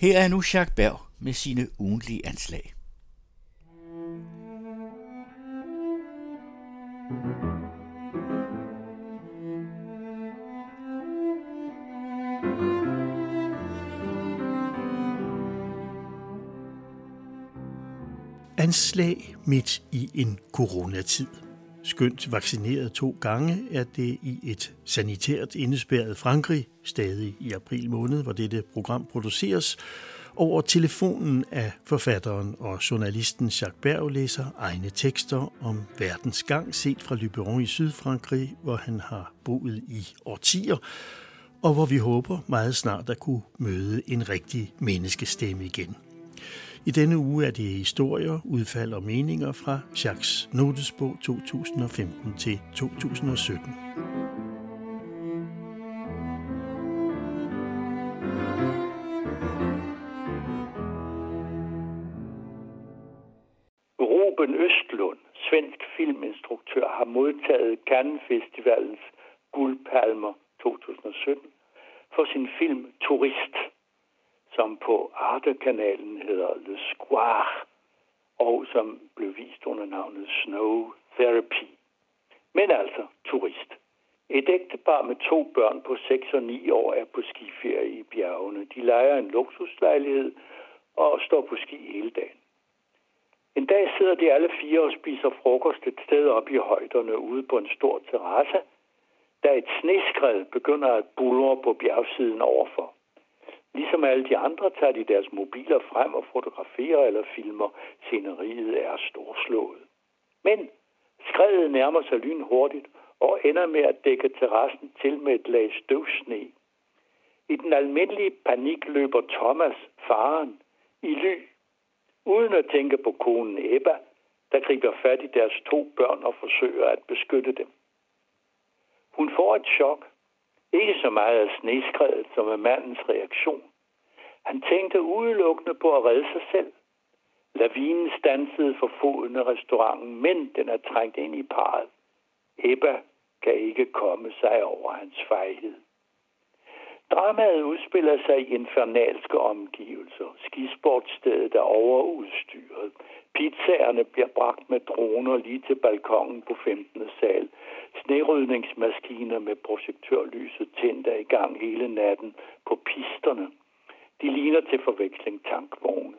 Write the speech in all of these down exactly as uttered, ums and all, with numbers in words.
Her er nu Jacques Berg med sine ugentlige anslag. Anslag midt i en coronatid. Skønt vaccineret to gange er det i et sanitært indespærret Frankrig, stadig i april måned, hvor dette program produceres. Over telefonen af forfatteren og journalisten Jacques Berg læser egne tekster om verdens gang set fra Le Perron i Sydfrankrig, hvor han har boet i årtier, og hvor vi håber meget snart at kunne møde en rigtig menneskestemme igen. I denne uge er det historier, udfald og meninger fra Jacques notesbog to tusind og femten til to tusind og sytten. Ruben Östlund, svensk filminstruktør, har modtaget Cannes Festivalens Guldpalmer to tusind og sytten for sin film Turist, som på Arte-kanalen hedder Le Square, og som blev vist under navnet Snow Therapy. Men altså Turist. Et ægtepar med to børn på seks og ni år er på skiferie i bjergene. De lejer en luksuslejlighed og står på ski hele dagen. En dag sidder de alle fire og spiser frokost et sted oppe i højderne ude på en stor terrasse, da et sneskred begynder at buldre på bjergsiden overfor. Ligesom alle de andre tager de deres mobiler frem og fotograferer eller filmer. Sceneriet er storslået. Men skredet nærmer sig lynhurtigt og ender med at dække terrassen til med et lag støvsne. I den almindelige panik løber Thomas, faren, i ly, uden at tænke på konen Ebba, der griber fat i deres to børn og forsøger at beskytte dem. Hun får et chok. Ikke så meget af sneskredet som af mandens reaktion. Han tænkte udelukkende på at redde sig selv. Lavinen stansede for foden af restauranten, men den er trængt ind i parret. Ebba kan ikke komme sig over hans fejhed. Dramaet udspiller sig i infernalske omgivelser. Skisportstedet er overudstyret. Pizzaerne bliver bragt med droner lige til balkongen på femtende sal. Snerydningsmaskiner med projektørlyset tændt er i gang hele natten på pisterne. De ligner til forveksling tankvogne.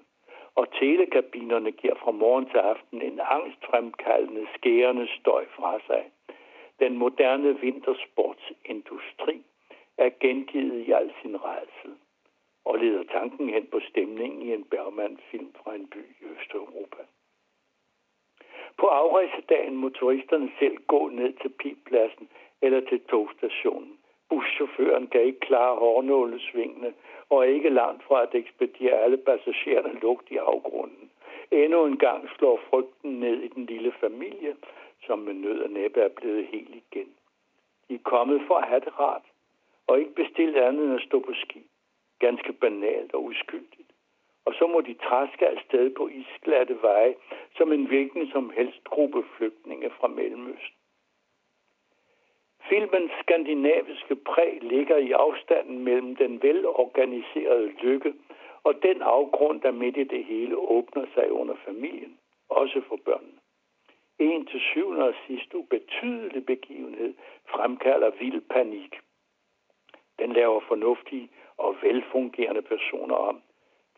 Og telekabinerne giver fra morgen til aften en angstfremkaldende, skærende støj fra sig. Den moderne vintersportsindustri er gengivet i al sin rædsel og leder tanken hen på stemningen i en Bergman-film fra en by i Østeuropa. På afrejsedagen må turisterne selv gå ned til P I P-pladsen eller til togstationen. Buschaufføren kan ikke klare hårnålesvingene og er ikke langt fra at ekspedere alle passagererne lugt i afgrunden. Endnu en gang slår frygten ned i den lille familie, som med nød og næppe er blevet helt igen. De er kommet for at have det rart og ikke bestilt andet end at stå på ski. Ganske banalt og uskyldigt. Og så må de træske afsted på isglatte veje, som en hvilken som helst gruppe flygtninge fra Mellemøsten. Filmens skandinaviske præg ligger i afstanden mellem den velorganiserede lykke og den afgrund, der midt i det hele åbner sig under familien, også for børnene. En til syvende og sidste ubetydelig begivenhed fremkalder vild panik. Den laver fornuftige og velfungerende personer om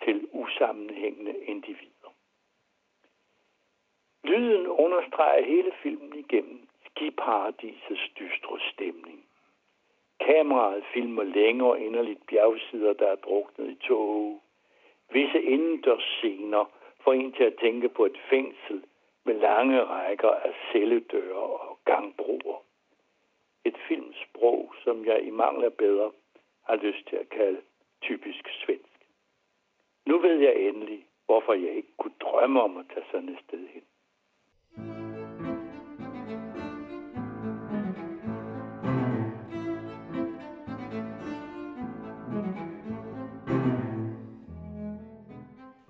til usammenhængende individer. Lyden understreger hele filmen igennem skiparadisets dystre stemning. Kameraet filmer længe og inderligt bjergsider, der er druknet i tåge. Visse indendørsscener får en til at tænke på et fængsel med lange rækker af celledøre og gangbroer. Et filmsprog, som jeg i mangel af bedre har lyst til at kalde typisk svensk. Nu ved jeg endelig, hvorfor jeg ikke kunne drømme om at tage sådan et sted hen.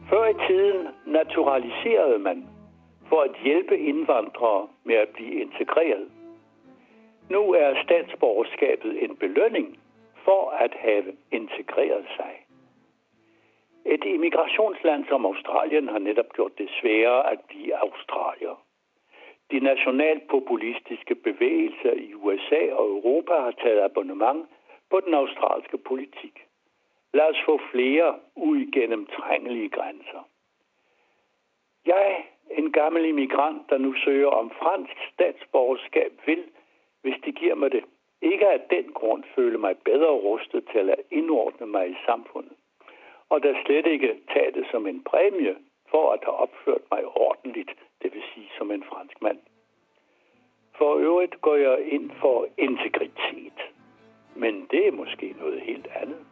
Før i tiden naturaliserede man for at hjælpe indvandrere med at blive integreret. Nu er statsborgerskabet en belønning for at have integreret sig. Et immigrationsland som Australien har netop gjort det sværere at blive australier. De nationalpopulistiske bevægelser i U S A og Europa har taget abonnement på den australske politik. Lad os få flere uigennemtrængelige grænser. Jeg, en gammel immigrant, der nu søger om fransk statsborgerskab, vil, hvis de giver mig det, ikke af den grund føle mig bedre rustet til at indordne mig i samfundet. Og der slet ikke tage det som en præmie for at have opført mig ordentligt, det vil sige som en fransk mand. For øvrigt går jeg ind for integritet, men det er måske noget helt andet.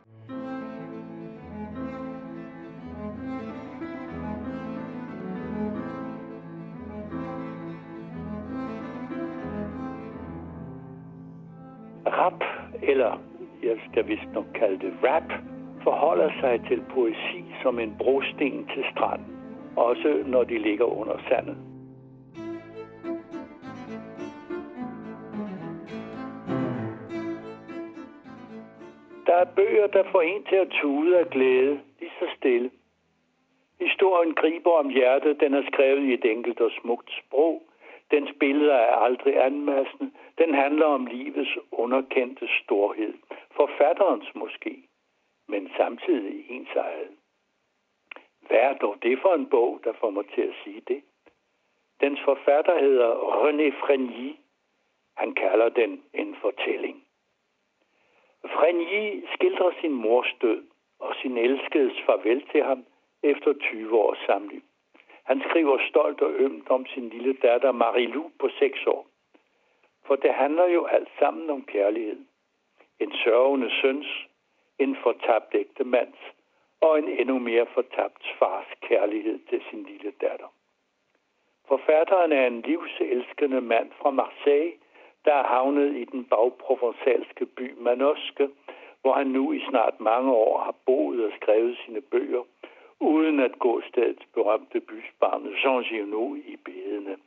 Rap, eller jeg skal vist nok kalde det rap, forholder sig til poesi som en brosten til stranden, også når de ligger under sandet. Der er bøger, der får en til at tude af glæde, lige så stille. Historien griber om hjertet, den er skrevet i et enkelt og smukt sprog. Dens billeder er aldrig anmassende. Den handler om livets underkendte storhed. Forfatterens måske, men samtidig ens eget. Hvad er dog det for en bog, der får mig til at sige det? Dens forfatter hedder René Fregni. Han kalder den en fortælling. Fregni skildrer sin mors død og sin elskedes farvel til ham efter tyve års samliv. Han skriver stolt og ømt om sin lille datter Marilu på seks år. For det handler jo alt sammen om kærlighed. En sørgende søns, en fortabt ægte mands og en endnu mere fortabt fars kærlighed til sin lille datter. Forfatteren er en livselskende mand fra Marseille, der er havnet i den bagprovensalske by Manoske, hvor han nu i snart mange år har boet og skrevet sine bøger, uden at gå stedets berømte bysbarn Jean Giono i bedene.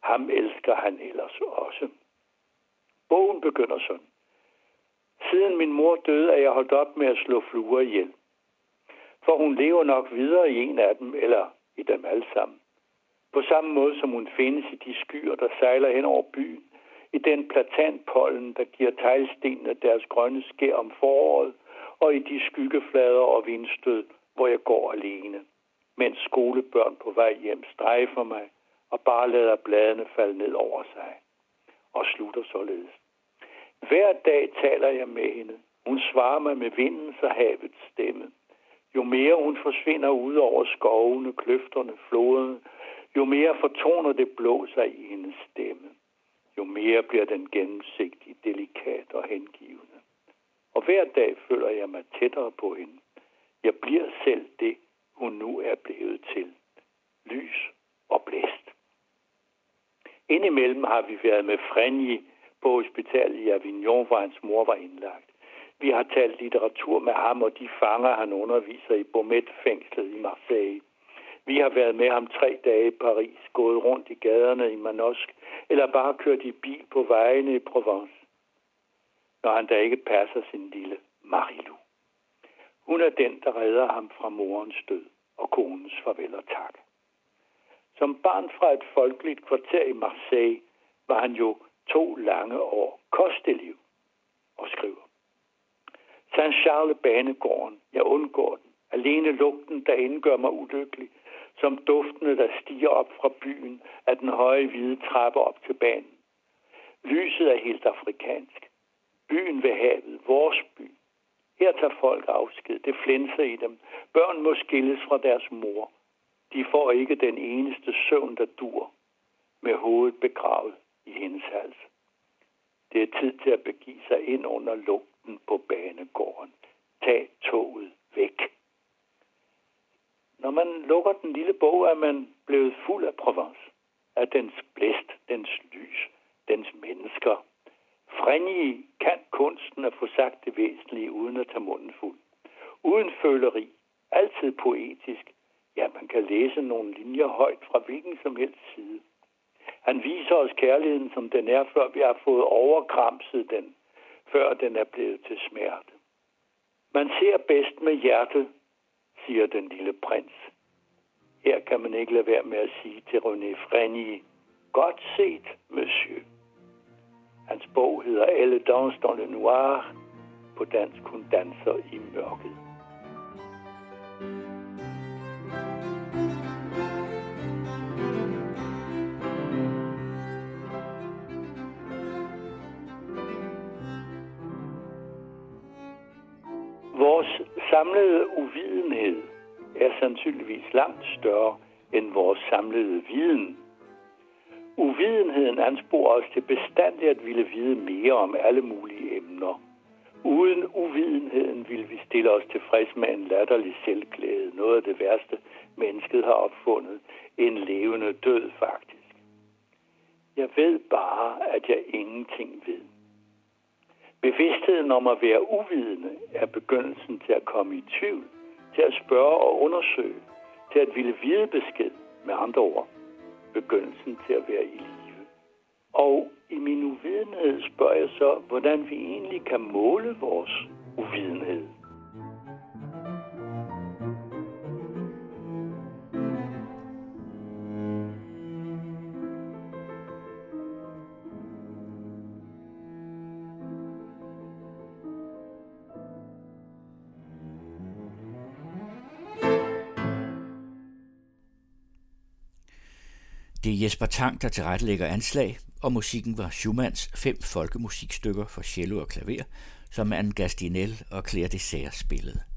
Ham elsker han ellers også. Bogen begynder sådan. Siden min mor døde, er jeg holdt op med at slå fluer ihjel. For hun lever nok videre i en af dem, eller i dem alle sammen. På samme måde som hun findes i de skyer, der sejler hen over byen, i den platanpollen, der giver teglstenene deres grønne skær om foråret, og i de skyggeflader og vindstød, hvor jeg går alene, mens skolebørn på vej hjem strejfer mig og bare lader bladene falde ned over sig. Og slutter således. Hver dag taler jeg med hende. Hun svarer mig med vindens og havets stemme. Jo mere hun forsvinder ud over skovene, kløfterne, floderne, jo mere fortoner det blå sig i hendes stemme. Jo mere bliver den gennemsigtig, delikat og hengivende. Og hver dag føler jeg mig tættere på hende. Jeg bliver selv det, hun nu er blevet til. Lys og blæst. Indimellem har vi været med Fregni på hospitalet i Avignon, hvor hans mor var indlagt. Vi har talt litteratur med ham og de fanger, han underviser i Baumettes-fængslet i Marseille. Vi har været med ham tre dage i Paris, gået rundt i gaderne i Manoske, eller bare kørt i bil på vejene i Provence, når han da ikke passer sin lille Marilu. Hun er den, der redder ham fra morens død og konens farvel og tak. Som barn fra et folkeligt kvarter i Marseille var han jo to lange år kosteliv og skriver. Saint Charles-Banegården, jeg undgår den. Alene lugten, der indgør mig ulykkelig, som duftene, der stiger op fra byen af den høje hvide trappe op til banen. Lyset er helt afrikansk. Byen ved havet, vores by. Her tager folk afsked. Det flænser i dem. Børn må skilles fra deres mor. De får ikke den eneste søvn, der dur, med hovedet begravet i hendes hals. Det er tid til at begive sig ind under lugten på banegården. Tag toget væk. Når man lukker den lille bog, er man blevet fuld af Provence. Af dens blæst, dens lys, dens mennesker. Fregni kan kunsten at få sagt det væsentlige, uden at tage munden fuld. Uden føleri, altid poetisk. Ja, man kan læse nogle linjer højt fra hvilken som helst side. Han viser os kærligheden, som den er, før vi har fået overkramset den, før den er blevet til smerte. Man ser bedst med hjertet, siger den lille prins. Her kan man ikke lade være med at sige til René Fregni, godt set, monsieur. Hans bog hedder Elle Danse dans le noir. På dansk, hun danser i mørket. Vores samlede uvidenhed er sandsynligvis langt større end vores samlede viden. Uvidenheden ansporer os til bestandigt at ville vide mere om alle mulige emner. Uden uvidenheden ville vi stille os tilfreds med en latterlig selvglæde, noget af det værste mennesket har opfundet, en levende død faktisk. Jeg ved bare, at jeg ingenting ved. Bevidstheden om at være uvidende er begyndelsen til at komme i tvivl, til at spørge og undersøge, til at ville vide besked, med andre ord, begyndelsen til at være i live. Og i min uvidenhed spørger jeg så, hvordan vi egentlig kan måle vores uvidenhed. Det er Jesper Tang, der tilrettelægger Anslag, og musikken var Schumanns fem folkemusikstykker for cello og klaver, som Anne Gastinel og Claire Désert spillede.